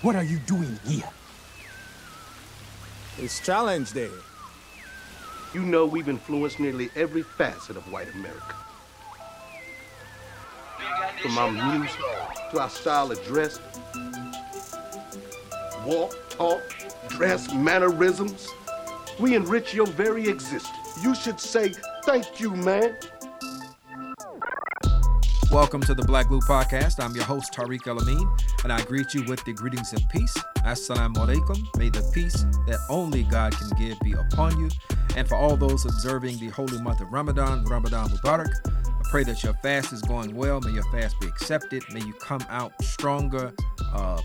What are you doing here? It's Challenge Day. You know we've influenced nearly every facet of white America. From our music to our style of dress, walk, talk, dress, mannerisms. We enrich your very existence. You should say thank you, man. Welcome to the Black Blue Podcast. I'm your host, Tariq El Amin, and I greet you with the greetings of peace. As-salamu alaykum. May the peace that only God can give be upon you. And for all those observing the holy month of Ramadan, Ramadan Mubarak, I pray that your fast is going well. May your fast be accepted. May you come out stronger,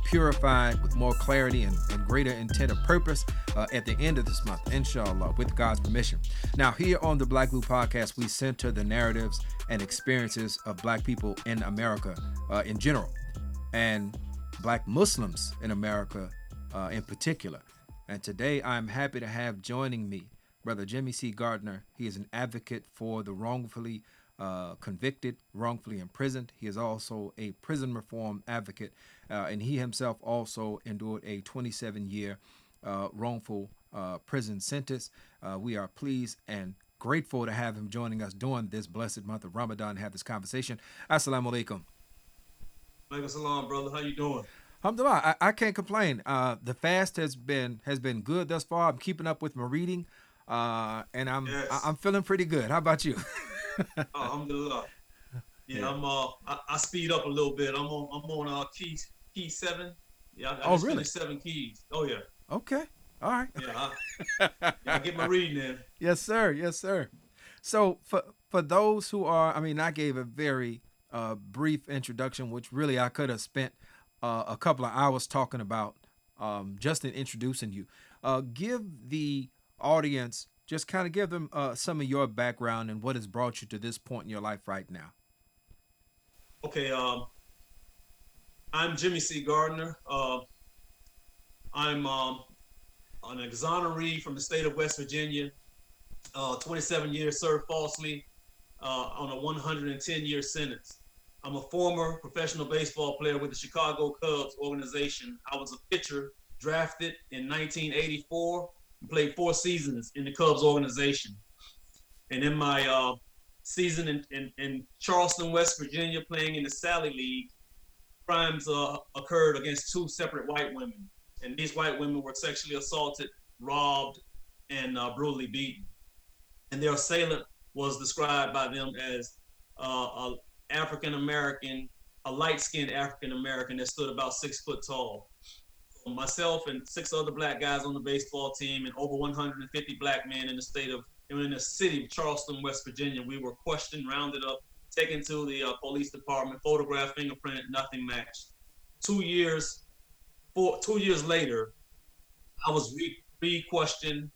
purified, with more clarity and greater intent of purpose at the end of this month, inshallah, with God's permission. Now, here on the Black Blue Podcast, we center the narratives and experiences of Black people in America in general, and Black Muslims in America in particular. And today, I'm happy to have joining me Brother Jimmy C. Gardner. He is an advocate for the wrongfully convicted, wrongfully imprisoned. He is also a prison reform advocate, and he himself also endured a 27-year wrongful prison sentence. We are pleased and grateful to have him joining us during this blessed month of Ramadan to have this conversation. As-salamu alaykum. Alaikum salam, brother. How you doing? Alhamdulillah. I can't complain. The fast has been good thus far. I'm keeping up with my reading, and I'm feeling pretty good. How about you? Alhamdulillah. Yeah. I'm I speed up a little bit. I'm on key 7. Yeah, I just really? Finished 7 keys. Oh yeah. Okay. All right. Yeah. I get my reading in. Yes, sir. Yes, sir. So for those who are, I gave a very brief introduction, which really I could have spent a couple of hours talking about just in introducing you. Give the audience, just kind of give them some of your background and what has brought you to this point in your life right now. Okay. I'm Jimmy C. Gardner. I'm an exoneree from the state of West Virginia, 27 years served falsely on a 110-year sentence. I'm a former professional baseball player with the Chicago Cubs organization. I was a pitcher drafted in 1984. Played 4 seasons in the Cubs organization. And in my season in Charleston, West Virginia, playing in the Sally League, crimes occurred against 2 separate white women. And these white women were sexually assaulted, robbed, and brutally beaten. And their assailant was described by them as an African-American, a light-skinned African-American that stood about 6 foot tall. Myself and 6 other black guys on the baseball team and over 150 black men in the city of Charleston, West Virginia. We were questioned, rounded up, taken to the police department, photographed, fingerprinted, nothing matched. 2 years later, I was re-questioned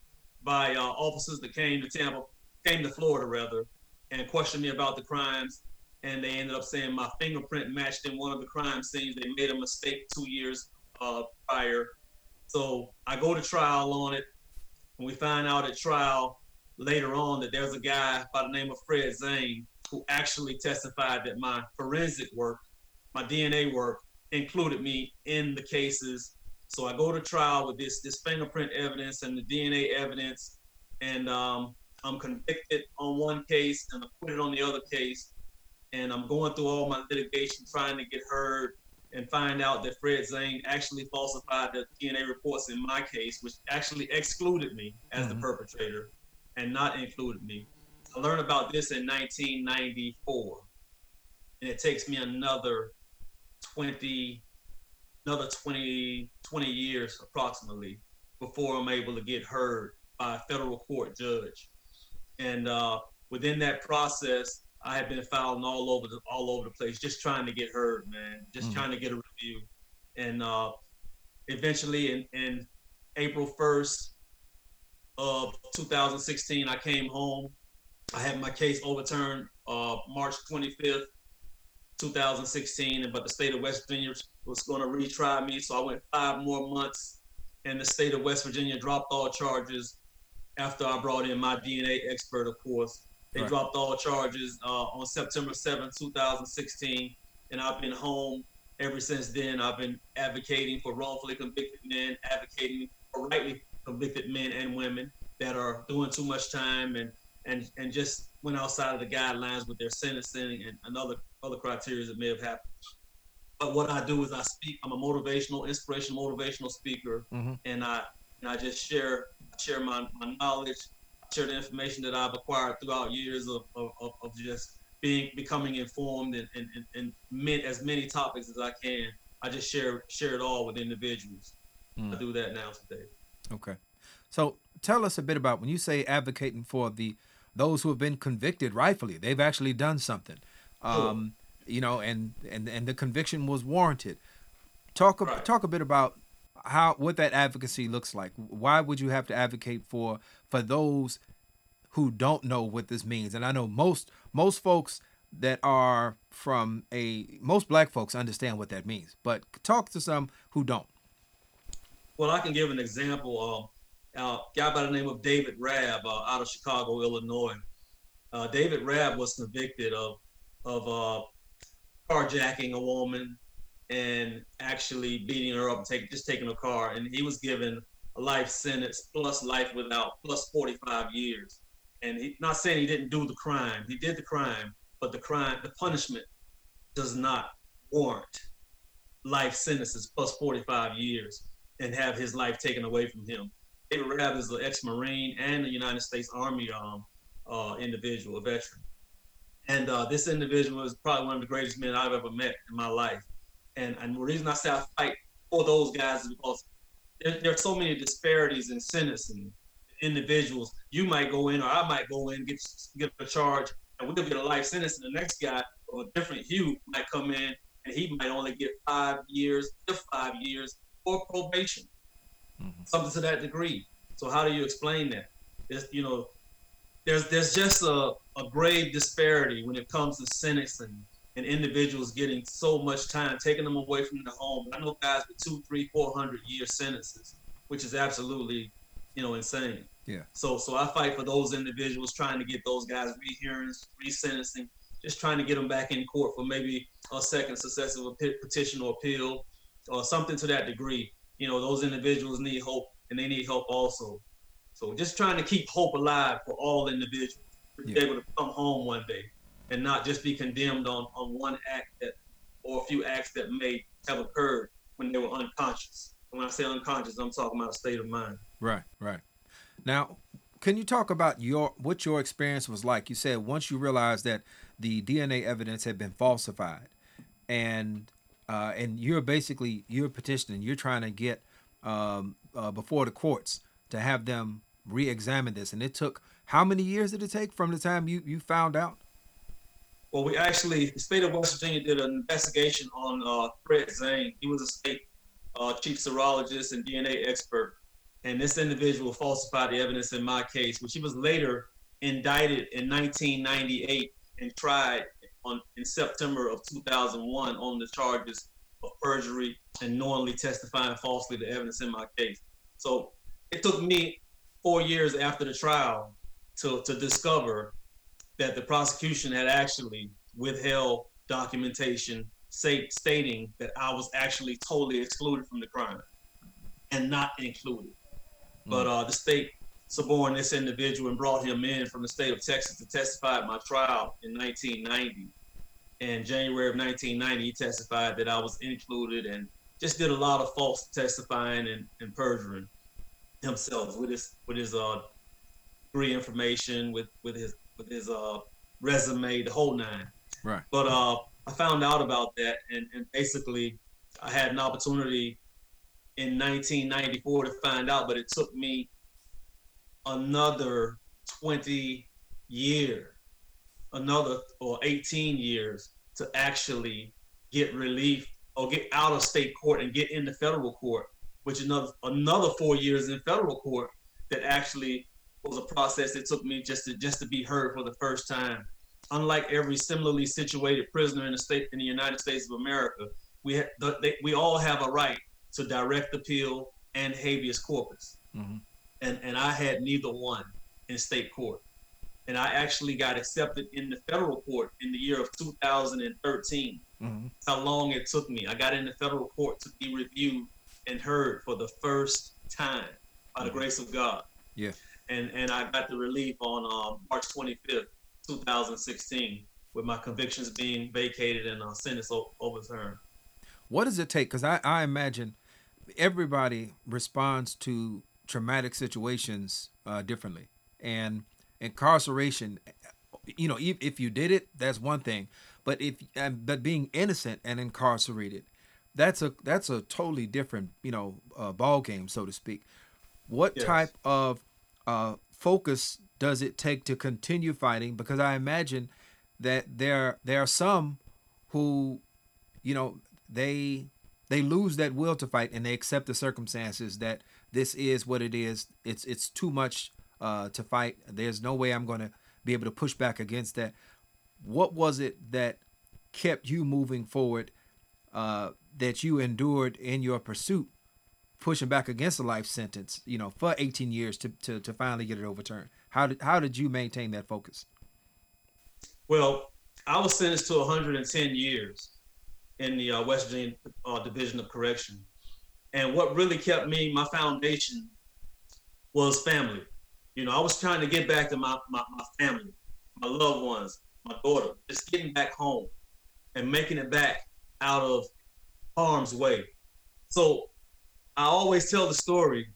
by officers that came to Florida, and questioned me about the crimes. And they ended up saying my fingerprint matched in one of the crime scenes. They made a mistake 2 years prior. So I go to trial on it, and we find out at trial later on that there's a guy by the name of Fred Zane who actually testified that my forensic work, my DNA work, included me in the cases. So I go to trial with this fingerprint evidence and the DNA evidence, and I'm convicted on one case and acquitted on the other case. And I'm going through all my litigation trying to get heard and find out that Fred Zane actually falsified the DNA reports in my case, which actually excluded me as the perpetrator and not included me. I learned about this in 1994, and it takes me another 20 years approximately before I'm able to get heard by a federal court judge. And within that process, I had been filing all over the place, just trying to get heard, man, just trying to get a review. And eventually in April 1st of 2016, I came home. I had my case overturned March 25th, 2016, but the state of West Virginia was going to retry me. So I went 5 more months, and the state of West Virginia dropped all charges after I brought in my DNA expert, of course. They dropped all charges on September 7, 2016, and I've been home ever since then, I've been advocating for wrongfully convicted men, advocating for rightly convicted men and women that are doing too much time and just went outside of the guidelines with their sentencing and other criteria that may have happened. But what I do is I speak. I'm a motivational speaker, mm-hmm. and I just share my knowledge, share the information that I've acquired throughout years of just becoming informed and as many topics as I can. I just share it all with individuals. Mm. I do that now today. Okay, so tell us a bit about when you say advocating for those who have been convicted rightfully. They've actually done something. Sure. You know, and the conviction was warranted. Talk a bit about what that advocacy looks like. Why would you have to advocate for those who don't know what this means? And I know most folks that are most black folks understand what that means, but talk to some who don't. Well, I can give an example. A guy by the name of David Rabb out of Chicago, Illinois. David Rabb was convicted of carjacking a woman and actually beating her up, taking her car. And he was given a life sentence plus life without plus 45 years. And he's not saying he didn't do the crime. He did the crime, but the punishment does not warrant life sentences plus 45 years and have his life taken away from him. David Rabb is an ex-Marine and a United States Army individual, a veteran. And this individual is probably one of the greatest men I've ever met in my life. And the reason I say I fight for those guys is because there are so many disparities in sentencing individuals. You might go in, or I might go in, get a charge, and we'll get a life sentence. And the next guy, or a different hue, might come in, and he might only get 5 years, just 5 years, or probation, mm-hmm. something to that degree. So how do you explain that? There's just a grave disparity when it comes to sentencing and individuals getting so much time, taking them away from the home. I know guys with 200-400 year sentences, which is absolutely, insane. Yeah. So I fight for those individuals, trying to get those guys rehearings, resentencing, just trying to get them back in court for maybe a second successive petition or appeal or something to that degree. Those individuals need hope, and they need help also. So just trying to keep hope alive for all individuals to be able to come home one day and not just be condemned on one act or a few acts that may have occurred when they were unconscious. And when I say unconscious, I'm talking about a state of mind. Right. Now, can you talk about what your experience was like? You said once you realized that the DNA evidence had been falsified and you're petitioning, you're trying to get before the courts to have them re-examine this. And it took, how many years did it take from the time you found out? Well, the state of West Virginia did an investigation on Fred Zane. He was a state chief serologist and DNA expert. And this individual falsified the evidence in my case, which he was later indicted in 1998 and tried in September of 2001 on the charges of perjury and knowingly testifying falsely to evidence in my case. So it took me 4 years after the trial to discover that the prosecution had actually withheld documentation stating that I was actually totally excluded from the crime and not included. Mm-hmm. But the state suborned this individual and brought him in from the state of Texas to testify at my trial in 1990. In January of 1990, he testified that I was included and just did a lot of false testifying and perjuring himself with his degree information, with his resume, the whole nine. Right. But I found out about that, and basically I had an opportunity in 1994 to find out, but it took me another 18 years to actually get relief or get out of state court and get into federal court, which another 4 years in federal court that actually was a process that took me just to be heard for the first time. Unlike every similarly situated prisoner in the United States of America, we all have a right to direct appeal and habeas corpus. Mm-hmm. And I had neither one in state court. And I actually got accepted in the federal court in the year of 2013. Mm-hmm. How long it took me. I got into federal court to be reviewed and heard for the first time by the grace of God. Yeah. And I got the relief on March 25th, 2016, with my convictions being vacated and a sentence overturned. What does it take? Because I imagine everybody responds to traumatic situations differently. And incarceration, you know, if you did it, that's one thing. But but being innocent and incarcerated, that's a totally different, you know, ball game, so to speak. What yes. type of focus does it take to continue fighting? Because I imagine that there are some who, you know, they lose that will to fight and they accept the circumstances that this is what it is. It's too much to fight. There's no way I'm going to be able to push back against that. What was it that kept you moving forward, that you endured in your pursuit, pushing back against a life sentence, you know, for 18 years to finally get it overturned? How did you maintain that focus? Well, I was sentenced to 110 years in the West Virginia Division of Correction. And what really kept me, my foundation, was family. You know, I was trying to get back to my family, my loved ones, my daughter, just getting back home and making it back out of harm's way. So I always tell the story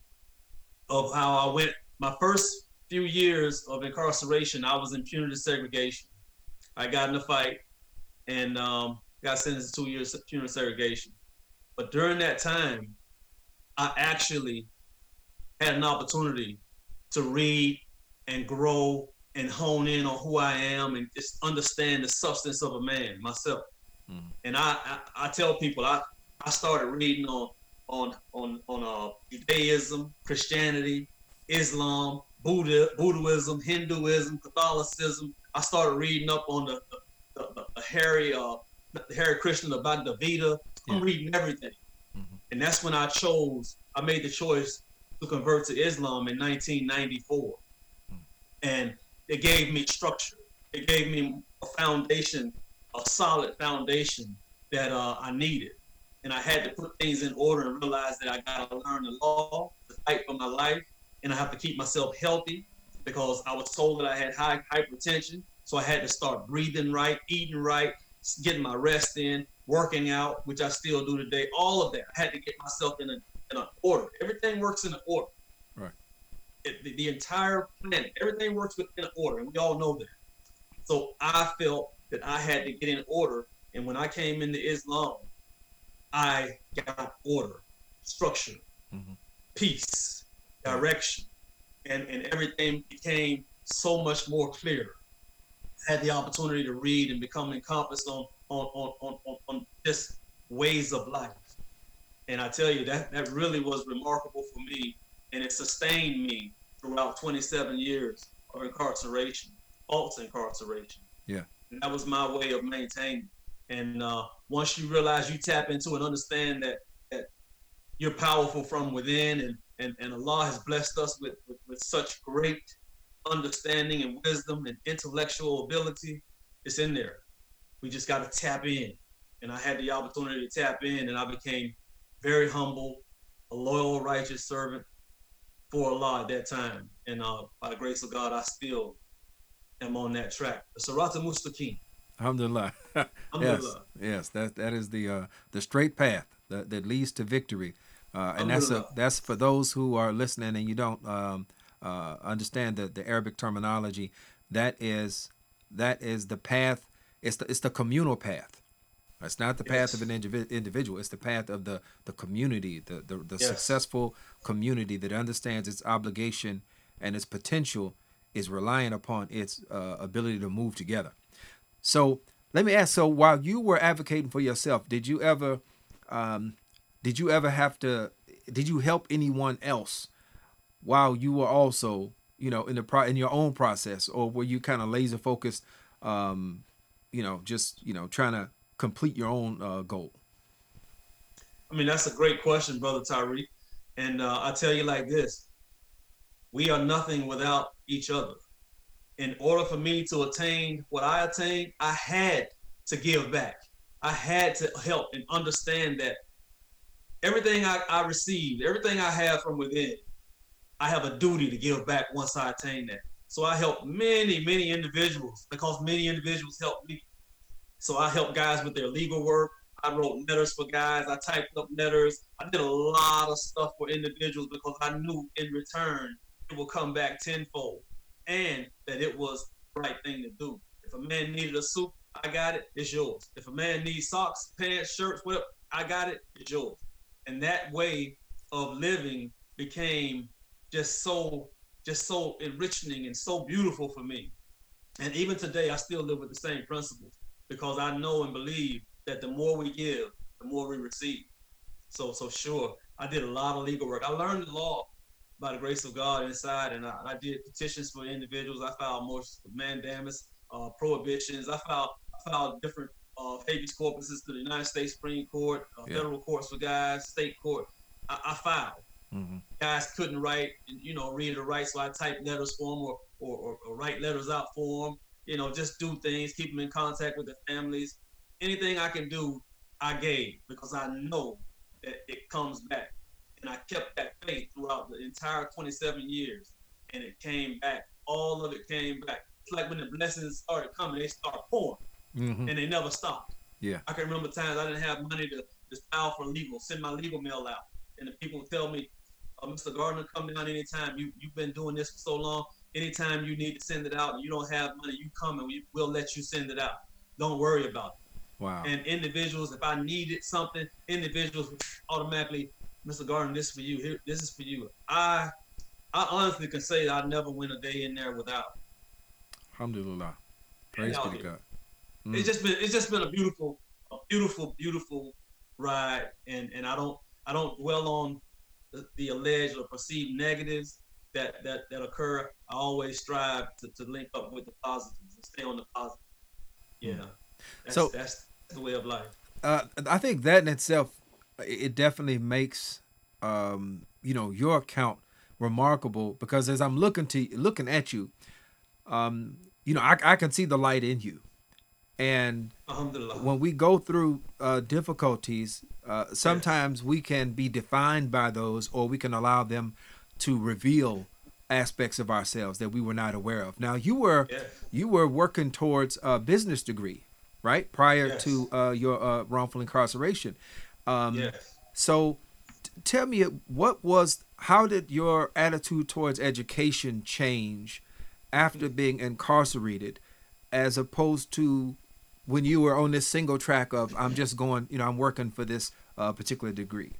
of how I went. My first few years of incarceration, I was in punitive segregation. I got in a fight and got sentenced to 2 years of punitive segregation. But during that time, I actually had an opportunity to read and grow and hone in on who I am and just understand the substance of a man, myself. Mm-hmm. And I tell people, I started reading on Judaism, Christianity, Islam, Buddhism, Hinduism, Catholicism. I started reading up on the Hare Krishna, the Bhagavad Gita. I'm reading everything. Mm-hmm. And that's when I made the choice to convert to Islam in 1994. Mm-hmm. And it gave me structure. It gave me a foundation, a solid foundation that I needed. And I had to put things in order and realize that I got to learn the law, to fight for my life, and I have to keep myself healthy because I was told that I had high hypertension. So I had to start breathing right, eating right, getting my rest in, working out, which I still do today. All of that. I had to get myself in an order. Everything works in an order. Right. The entire planet, everything works within an order, and we all know that. So I felt that I had to get in order, and when I came into Islam, I got order, structure, mm-hmm. peace, direction, and everything became so much more clear. I had the opportunity to read and become encompassed on just ways of life. And I tell you, that really was remarkable for me, and it sustained me throughout 27 years of incarceration, false incarceration. Yeah. And that was my way of maintaining. And once you realize you tap into and understand that you're powerful from within, and Allah has blessed us with such great understanding and wisdom and intellectual ability, it's in there. We just got to tap in. And I had the opportunity to tap in, and I became very humble, a loyal, righteous servant for Allah at that time. And by the grace of God, I still am on that track. The As-Siraat al-Mustaqim. Alhamdulillah. Alhamdulillah. Yes, that is the straight path that leads to victory, and that's for those who are listening and you don't understand the Arabic terminology. That is the path. It's the communal path. It's not the path of an individual. It's the path of the community, the successful community that understands its obligation and its potential is relying upon its ability to move together. So let me ask, so while you were advocating for yourself, did you help anyone else while you were also, you know, in your own process, or were you kind of laser focused, trying to complete your own goal? I mean, that's a great question, Brother Tariq. And I tell you like this, we are nothing without each other. In order for me to attain what I attained, I had to give back. I had to help and understand that everything I received, everything I have from within, I have a duty to give back once I attain that. So I helped many, many individuals because many individuals helped me. So I helped guys with their legal work. I wrote letters for guys. I typed up letters. I did a lot of stuff for individuals because I knew in return it will come back tenfold and that it was the right thing to do. If a man needed a suit, I got it, it's yours. If a man needs socks, pants, shirts, whatever, I got it, it's yours. And that way of living became just so enriching and so beautiful for me. And even today, I still live with the same principles because I know and believe that the more we give, the more we receive. So sure, I did a lot of legal work. I learned the law by the grace of God inside, and I did petitions for individuals. I filed motions for mandamus, prohibitions. I filed different habeas corpuses to the United States Supreme Court, federal courts for guys, state court. I filed. Mm-hmm. Guys couldn't write, read or write, so I typed letters for them or write letters out for them. Just do things, keep them in contact with their families. Anything I can do, I gave because I know that it comes back. And I kept that faith throughout the entire 27 years, and it came back. All of it came back. It's like when the blessings started coming, they started pouring, mm-hmm. and they never stopped. Yeah, I can remember times I didn't have money to file for legal, send my legal mail out, and the people would tell me, Mr. Gardner, come down anytime. You've been doing this for so long. Anytime you need to send it out and you don't have money, you come and we'll let you send it out. Don't worry about it. Wow. And individuals, if I needed something, individuals automatically, Mr. Gardner, this is for you. Here, this is for you. I honestly can say that I never went a day in there without. Alhamdulillah. Praise be to God. Mm. It's just been a beautiful ride, and I don't dwell on the alleged or perceived negatives that occur. I always strive to link up with the positives and stay on the positive. Yeah. Mm. That's the way of life. I think that in itself, it definitely makes, your account remarkable because as I'm looking at you, I can see the light in you. And when we go through difficulties, sometimes we can be defined by those, or we can allow them to reveal aspects of ourselves that we were not aware of. Now you were working towards a business degree, right? Prior to your wrongful incarceration. So tell me, how did your attitude towards education change after being incarcerated as opposed to when you were on this single track of I'm just going, I'm working for this particular degree?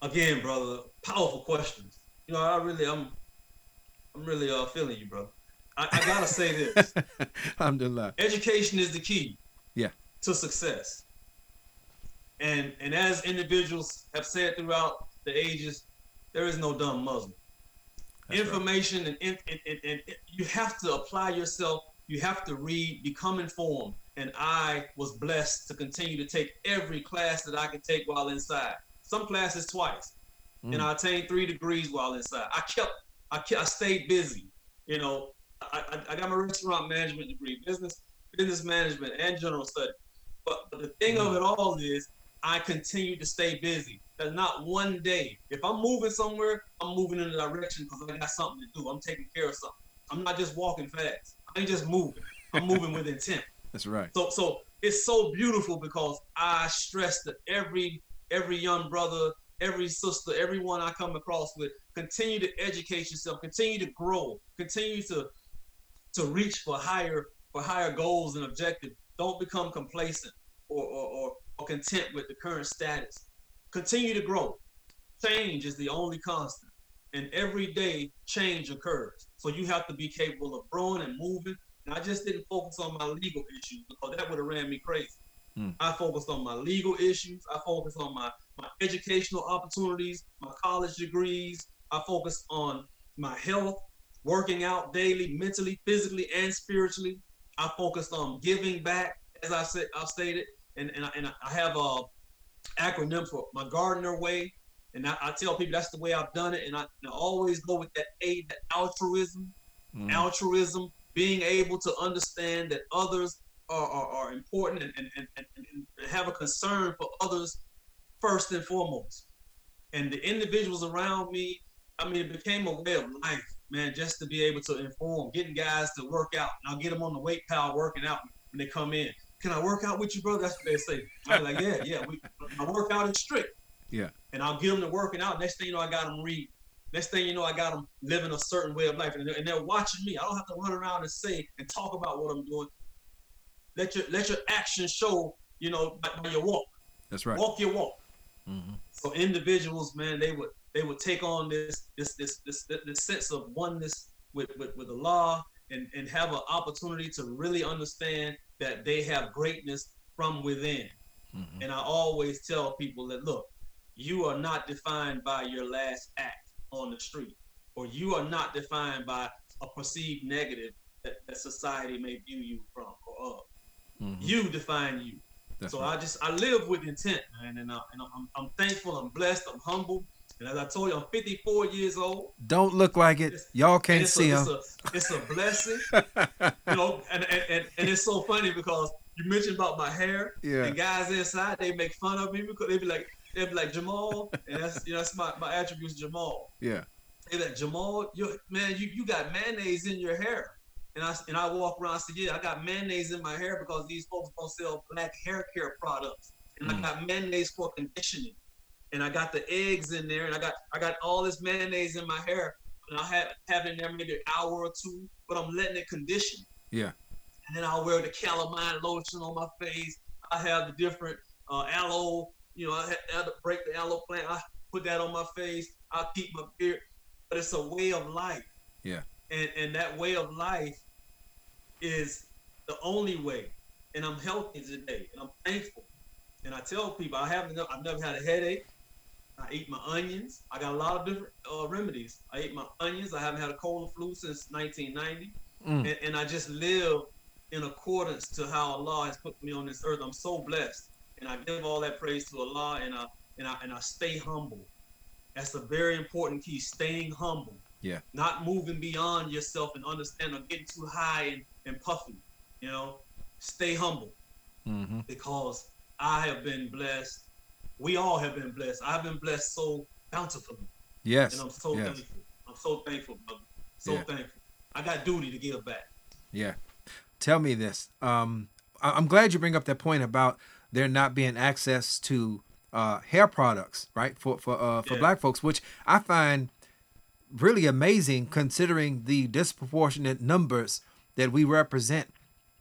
Again, brother, powerful questions. I'm really feeling you, brother. I gotta say this. Alhamdulillah. Education is the key. Yeah. To success. And as individuals have said throughout the ages, there is no dumb Muslim. That's information, right. And you have to apply yourself. You have to read, become informed. And I was blessed to continue to take every class that I could take while inside. Some classes twice, and I attained 3 degrees while inside. I stayed busy. I got my restaurant management degree, business management, and general study. But the thing of it all is, I continue to stay busy. There's not one day. If I'm moving somewhere, I'm moving in a direction because I got something to do. I'm taking care of something. I'm not just walking fast. I ain't just moving. I'm moving with intent. That's right. So it's so beautiful because I stress that every young brother, every sister, everyone I come across with, continue to educate yourself, continue to grow, continue to reach for higher goals and objectives. Don't become complacent or content with the current status. Continue to grow. Change is the only constant. And every day, change occurs. So you have to be capable of growing and moving. And I just didn't focus on my legal issues because that would have ran me crazy. Mm. I focused on my legal issues. I focused on my educational opportunities, my college degrees. I focused on my health, working out daily, mentally, physically, and spiritually. I focused on giving back, as I've stated, and I have a acronym for my Gardner Way, and I tell people that's the way I've done it, and I always go with that A, the altruism, being able to understand that others are important and have a concern for others first and foremost. And the individuals around me, I mean, it became a way of life, man, just to be able to inform, getting guys to work out. And I'll get them on the weight pile working out when they come in. Can I work out with you, brother? That's what they say. I'm like, yeah. My workout is strict. Yeah. And I'll get them to working out. Next thing you know, I got them reading. Next thing you know, I got them living a certain way of life. And they're watching me. I don't have to run around and say and talk about what I'm doing. Let your actions show, you know, by your walk. That's right. Walk your walk. Mm-hmm. So individuals, man, they would take on this sense of oneness with Allah and have an opportunity to really understand that they have greatness from within. Mm-hmm. And I always tell people that, look, you are not defined by your last act on the street, or you are not defined by a perceived negative that society may view you from or of. Mm-hmm. You define you. Definitely. So I live with intent, man, and I'm thankful, I'm blessed, I'm humble. And as I told you, I'm 54 years old. Don't look like it. Y'all can't see him. It's a blessing. You know, and it's so funny because you mentioned about my hair. Yeah. And guys inside, they make fun of me because they be like Jamal, and that's, you know, that's my attribute's Jamal. Yeah. They be like, Jamal, you got mayonnaise in your hair. And I walk around and say, yeah, I got mayonnaise in my hair because these folks don't sell black hair care products. And I got mayonnaise for conditioning. And I got the eggs in there, and I got all this mayonnaise in my hair, and I have it in there maybe an hour or two, but I'm letting it condition. Yeah. And then I'll wear the calamine lotion on my face. I have the different aloe, you know, I had to break the aloe plant. I put that on my face. I keep my beard, but it's a way of life. Yeah. And that way of life is the only way. And I'm healthy today, and I'm thankful. And I tell people I've never had a headache. I eat my onions. I got a lot of different remedies. I eat my onions. I haven't had a cold or flu since 1990. Mm. And I just live in accordance to how Allah has put me on this earth. I'm so blessed. And I give all that praise to Allah, and I stay humble. That's a very important key, staying humble. Yeah. Not moving beyond yourself and understanding or getting too high and puffy. You know, stay humble. Mm-hmm. Because I have been blessed. We all have been blessed. I've been blessed so bountifully. Yes. And I'm so thankful. I'm so thankful, brother. So thankful. I got duty to give back. Yeah. Tell me this. I'm glad you bring up that point about there not being access to hair products, right? For black folks, which I find really amazing considering the disproportionate numbers that we represent,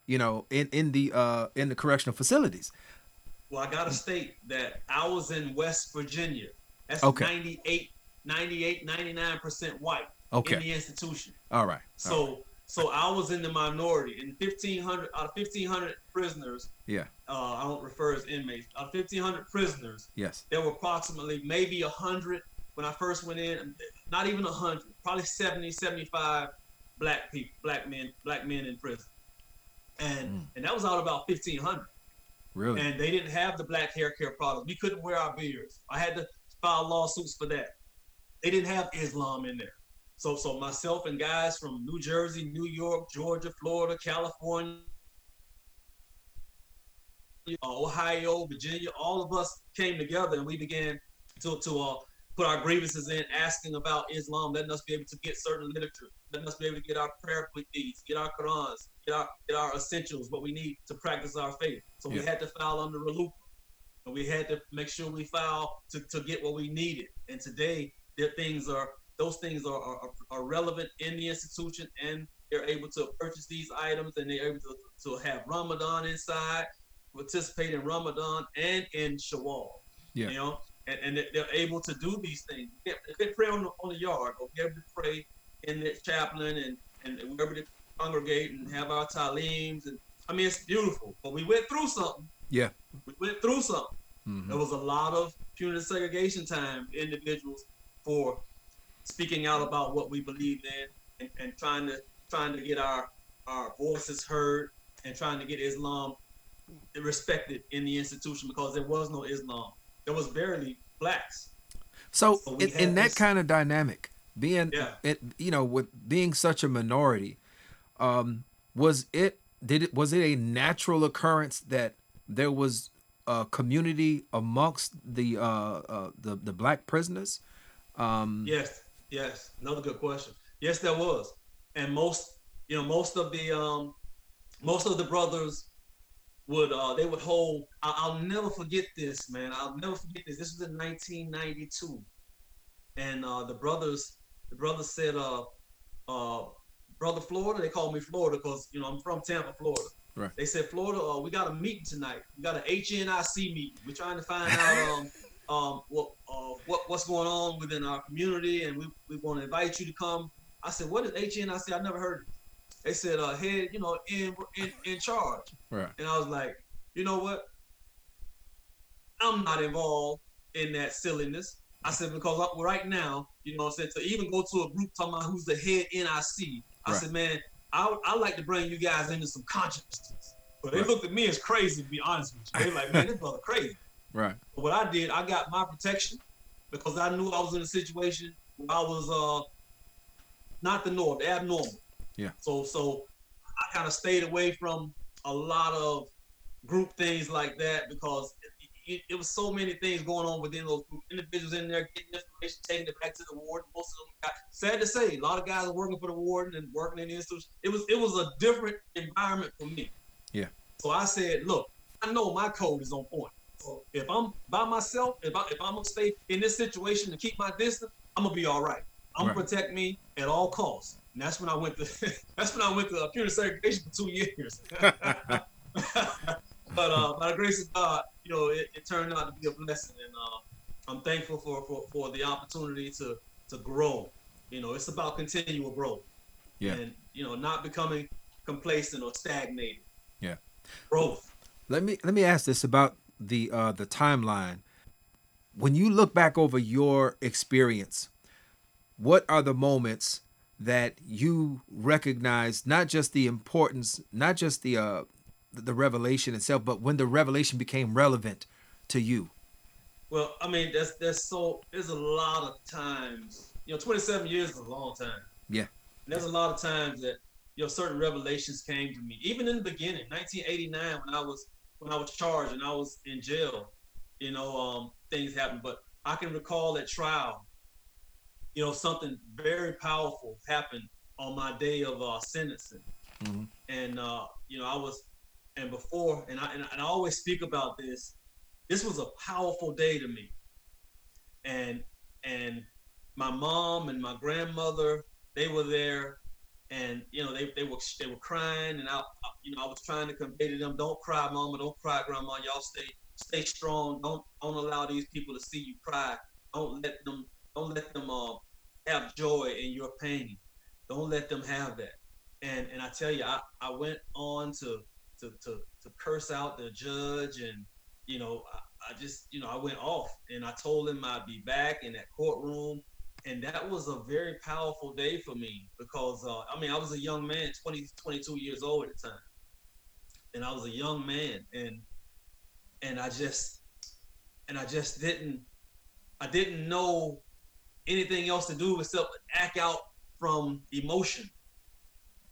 you know, in the correctional facilities. Well, I gotta state that I was in West Virginia. That's okay. 99% white in the institution. All right. So I was in the minority, and 1,500 out of 1,500 prisoners. Yeah. I don't refer as inmates. Out of 1,500 prisoners. Yes. There were approximately maybe 100 when I first went in. Not even 100. Probably 70, 75 black men in prison, and that was out about 1,500. Really? And they didn't have the black hair care products. We couldn't wear our beards. I had to file lawsuits for that. They didn't have Islam in there. So myself and guys from New Jersey, New York, Georgia, Florida, California, Ohio, Virginia, all of us came together, and we began to put our grievances in, asking about Islam, letting us be able to get certain literature, letting us be able to get our prayer beads, get our Qurans, get our essentials, what we need to practice our faith. So we had to file under RLUIPA, and we had to make sure we filed to get what we needed. And today, those things are relevant in the institution, and they're able to purchase these items, and they're able to have Ramadan inside, participate in Ramadan and in Shawwal. Yeah. You know, and they're able to do these things. They pray on the yard, or they're able to pray in the chaplain and wherever they congregate and have our taleems, and I mean, it's beautiful. But we went through something. Yeah. Mm-hmm. There was a lot of punitive segregation time for individuals for speaking out about what we believed in and trying to get our voices heard and trying to get Islam respected in the institution, because there was no Islam. There was barely blacks. So in that kind of dynamic, being, with being such a minority, was it was it a natural occurrence that there was a community amongst the black prisoners? Yes. Another good question. Yes, there was, and most of the brothers would hold. I'll never forget this, man. I'll never forget this. This was in 1992, and the brothers said, "Brother Florida," they called me Florida because I'm from Tampa, Florida. Right. They said, "Florida, we got a meeting tonight. We got an HNIC meeting. We're trying to find out what's going on within our community, and we want to invite you to come." I said, "What is HNIC? I never heard of it." They said, "Head, in charge." Right. And I was like, "You know what? I'm not involved in that silliness." I said, "Because right now, to even go to a group talking about who's the head NIC, I said, man." I like to bring you guys into some consciousness. But they looked at me as crazy, to be honest with you. They were like, man, this brother crazy. Right. But what I did, I got my protection because I knew I was in a situation where I was not the norm, the abnormal. Yeah. So I kind of stayed away from a lot of group things like that because it was so many things going on within those group. Individuals in there getting information, taking it back to the warden. Most of them got, sad to say, a lot of guys are working for the warden and working in the institution. It was a different environment for me. Yeah. So I said, look, I know my code is on point. So if I'm by myself, if I'm gonna stay in this situation and keep my distance, I'm gonna be all right. I'm gonna protect me at all costs. And that's when I went to punitive segregation for 2 years. But by the grace of God, it turned out to be a blessing, and I'm thankful for the opportunity to grow. It's about continual growth, and not becoming complacent or stagnated. Yeah, growth. Let me ask this about the timeline. When you look back over your experience, what are the moments that you recognize? Not just the importance, not just the revelation itself, but when the revelation became relevant to you? Well, I mean, there's a lot of times, 27 years is a long time. Yeah. And there's a lot of times that, certain revelations came to me, even in the beginning, 1989, when I was charged and I was in jail, things happened, but I can recall at trial, something very powerful happened on my day of sentencing. Mm-hmm. And, I always speak about this. This was a powerful day to me, and my mom and my grandmother, they were there, and they were crying, and I was trying to convey to them, don't cry, mama, don't cry, grandma. Y'all stay strong. Don't allow these people to see you cry. Don't let them have joy in your pain. Don't let them have that. And I tell you, I went on to curse out the judge, and I just I went off, and I told him I'd be back in that courtroom, and that was a very powerful day for me because I was a young man, 22 years old at the time, and I was a young man, and I didn't know anything else to do except act out from emotion,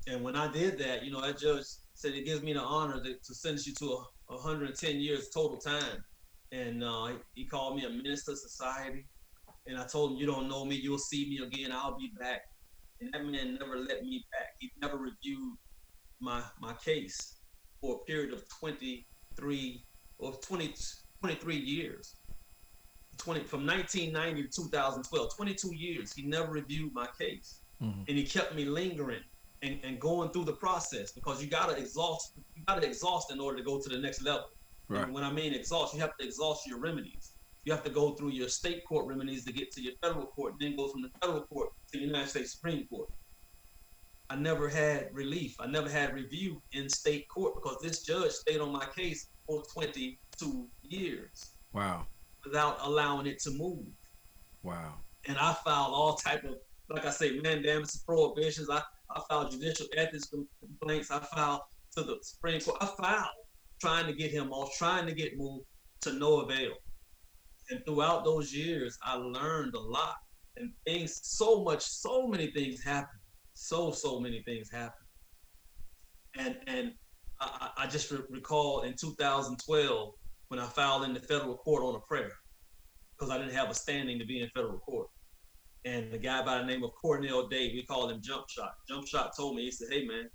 and when I did that, that judge said it gives me the honor to sentence you to 110 years total time. And he called me a minister of society. And I told him, you don't know me, you'll see me again, I'll be back. And that man never let me back. He never reviewed my case for a period of 23 years. From 1990 to 2012, 22 years, he never reviewed my case. Mm-hmm. And he kept me lingering. And going through the process, because you gotta exhaust in order to go to the next level. Right. And when I mean exhaust, you have to exhaust your remedies. You have to go through your state court remedies to get to your federal court, and then go from the federal court to the United States Supreme Court. I never had relief. I never had review in state court because this judge stayed on my case for 22 years. Wow. Without allowing it to move. Wow. And I filed all type of, like I say, mandamus, prohibitions. I filed judicial ethics complaints. I filed to the Supreme Court. I filed trying to get him off, trying to get moved, to no avail. And throughout those years, I learned a lot. And things, so many things happened. So many things happened. And I just recall in 2012 when I filed in the federal court on a prayer because I didn't have a standing to be in federal court. And the guy by the name of Cornell Day, we call him Jump Shot. Jump Shot told me, he said, hey man,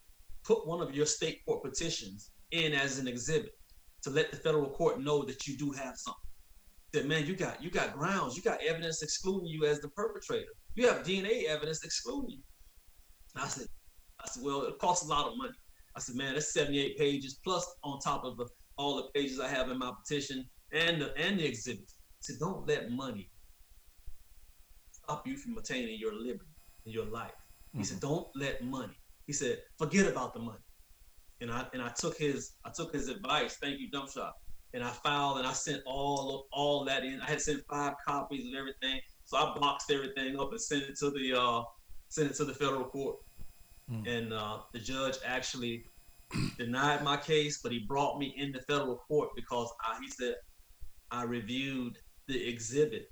put one of your state court petitions in as an exhibit to let the federal court know that you do have something. That man, you got grounds, you got evidence excluding you as the perpetrator. You have DNA evidence excluding you. And I said, well, it costs a lot of money. I said, man, that's 78 pages plus on top of all the pages I have in my petition and the exhibits. I said, don't let money stop you from attaining your liberty and your life. Mm-hmm. He said, don't let money. He said, forget about the money. And I took his advice. Thank you, Dump Shop. And I filed and I sent all that in. I had sent 5 copies of everything. So I boxed everything up and sent it to the federal court. Mm. And the judge actually denied my case, but he brought me into federal court because he said I reviewed the exhibit.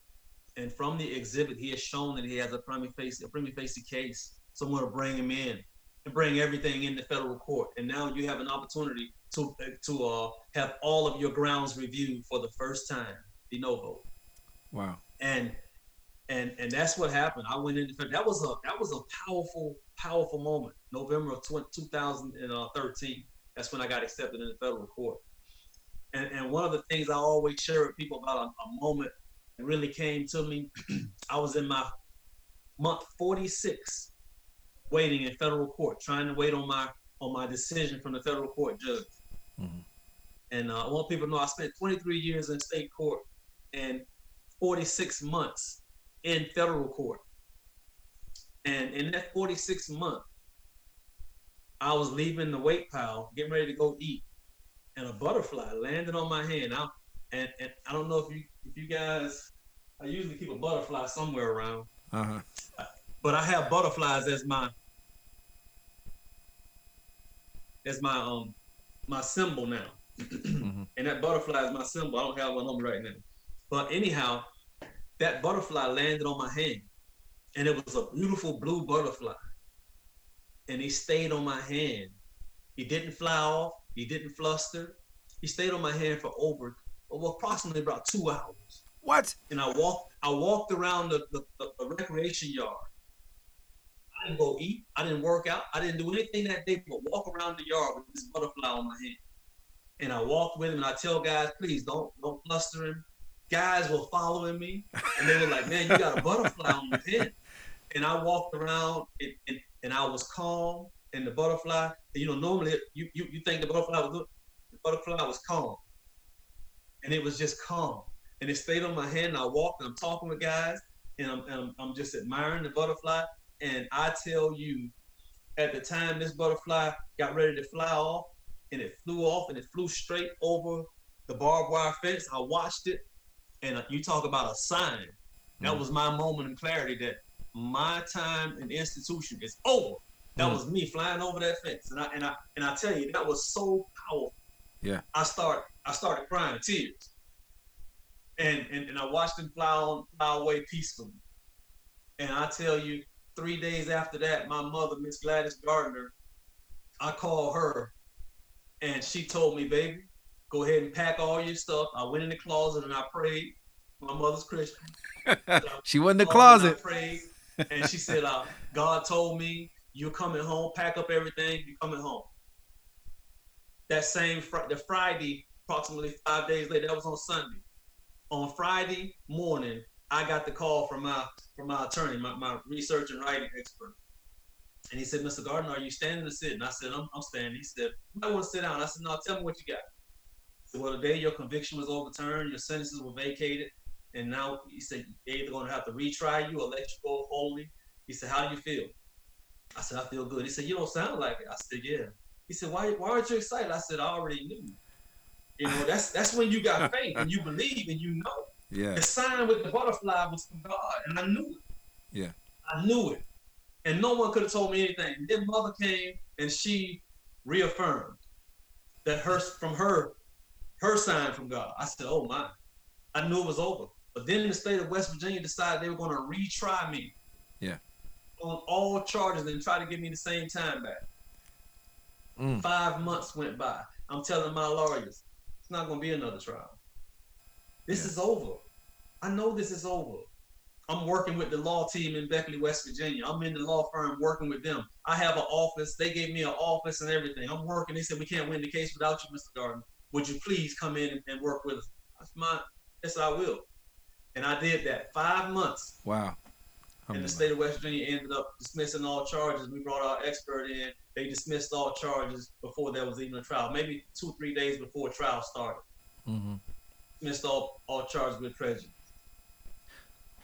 And from the exhibit, he has shown that he has a prima facie case. So I'm going to bring him in and bring everything into federal court. And now you have an opportunity to have all of your grounds reviewed for the first time, de novo. Wow. And that's what happened. I went into that was a powerful moment. November of 2013. That's when I got accepted in the federal court. And one of the things I always share with people about a moment that really came to me. I was in my month 46, waiting in federal court, trying to wait on my decision from the federal court judge. Mm-hmm. And I want people to know I spent 23 years in state court and 46 months in federal court. And in that 46 month, I was leaving the weight pile, getting ready to go eat, and a butterfly landed on my hand. And I don't know if you guys, I usually keep a butterfly somewhere around, uh-huh. But I have butterflies as my symbol now. Mm-hmm. And that butterfly is my symbol. I don't have one on me right now. But anyhow, that butterfly landed on my hand, and it was a beautiful blue butterfly. And he stayed on my hand. He didn't fly off. He didn't fluster. He stayed on my hand for approximately about 2 hours. What? And I walked around the recreation yard. I didn't go eat. I didn't work out. I didn't do anything that day but walk around the yard with this butterfly on my hand. And I walked with him, and I tell guys, please don't fluster him. Guys were following me, and they were like, man, you got a butterfly on your head. And I walked around, and I was calm, and the butterfly, and, you know, normally you think the butterfly was calm. And it was just calm. And it stayed on my hand, and I walked, and I'm talking with guys, and I'm just admiring the butterfly. And I tell you, at the time this butterfly got ready to fly off, and it flew off, and it flew straight over the barbed wire fence. I watched it, and you talk about a sign. That was my moment of clarity that my time in institution is over. That was me flying over that fence, and I tell you, that was so powerful. Yeah, I started crying tears, and I watched him fly away peacefully. And I tell you, 3 days after that, my mother, Miss Gladys Gardner, I called her, and she told me, baby, go ahead and pack all your stuff. I went in the closet and I prayed. My mother's Christian. So she went in the closet. I prayed, and she said, God told me, you're coming home, pack up everything, you're coming home. That same the Friday, approximately 5 days later, that was on Sunday. On Friday morning, I got the call from my attorney, my research and writing expert. And he said, Mr. Gardner, are you standing or sitting? I said, I'm standing. He said, I want to sit down. I said, no, tell me what you got. He said, well, the day your conviction was overturned, your sentences were vacated. And now, he said, you're either going to have to retry you or let you go wholly. He said, how do you feel? I said, I feel good. He said, you don't sound like it. I said, yeah. He said, why aren't you excited? I said, I already knew. You know, that's when you got faith and you believe and you know. Yeah. The sign with the butterfly was from God, and I knew it. Yeah. I knew it. And no one could have told me anything. And then mother came, and she reaffirmed that her sign from God. I said, oh my. I knew it was over. But then the state of West Virginia decided they were going to retry me. Yeah. On all charges and try to give me the same time back. 5 months went by. I'm telling my lawyers, it's not going to be another trial. This is over. I know this is over. I'm working with the law team in Beckley, West Virginia. I'm in the law firm working with them. I have an office. They gave me an office and everything. I'm working. They said, we can't win the case without you, Mr. Gardner. Would you please come in and work with us? Yes, I will. And I did that. 5 months. Wow. And the state of West Virginia ended up dismissing all charges. We brought our expert in. They dismissed all charges before there was even a trial. Maybe 2-3 days before trial started. Mm-hmm. Dismissed all charges with prejudice.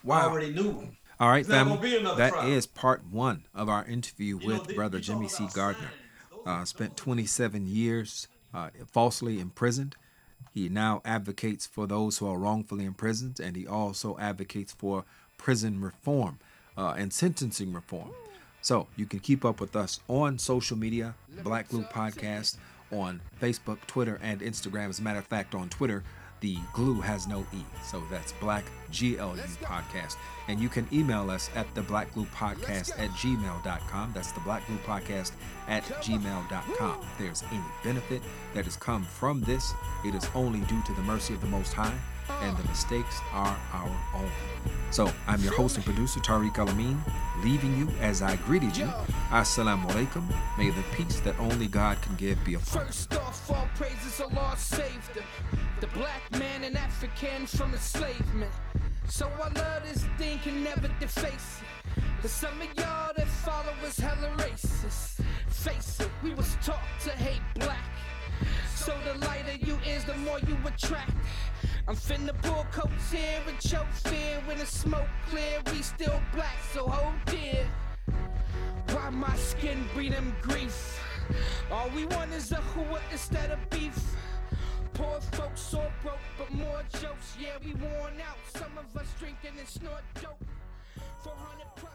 Wow. I already knew. All right, family. That is part one of our interview with Brother Jimmy C. Gardner. Spent 27 years falsely imprisoned. He now advocates for those who are wrongfully imprisoned, and he also advocates for prison reform and sentencing reform. So you can keep up with us on social media, Black Blue Podcast, on Facebook, Twitter, and Instagram. As a matter of fact, on Twitter, the glue has no E. So that's Black GLU Podcast. And you can email us at theblackbluepodcast@gmail.com. That's theblackbluepodcast@gmail.com. If there's any benefit that has come from this, it is only due to the mercy of the Most High, and the mistakes are our own. So I'm your host and producer, Tariq El Amin, leaving you as I greeted you. As-salamu alaykum. May the peace that only God can give be upon you. First off, all praises Allah saved them, the black man and African from enslavement. So I love this thing, can never deface it. But some of y'all that follow us hella racist. Face it, we was taught to hate black. So the lighter you is, the more you attract. I'm finna pull coats here and choke fear. When the smoke clear, we still black, so hold dear. Why my skin breathing grief? All we want is a hua instead of beef. Poor folks so broke, but more jokes. Yeah, we worn out. Some of us drinking and snort dope. 400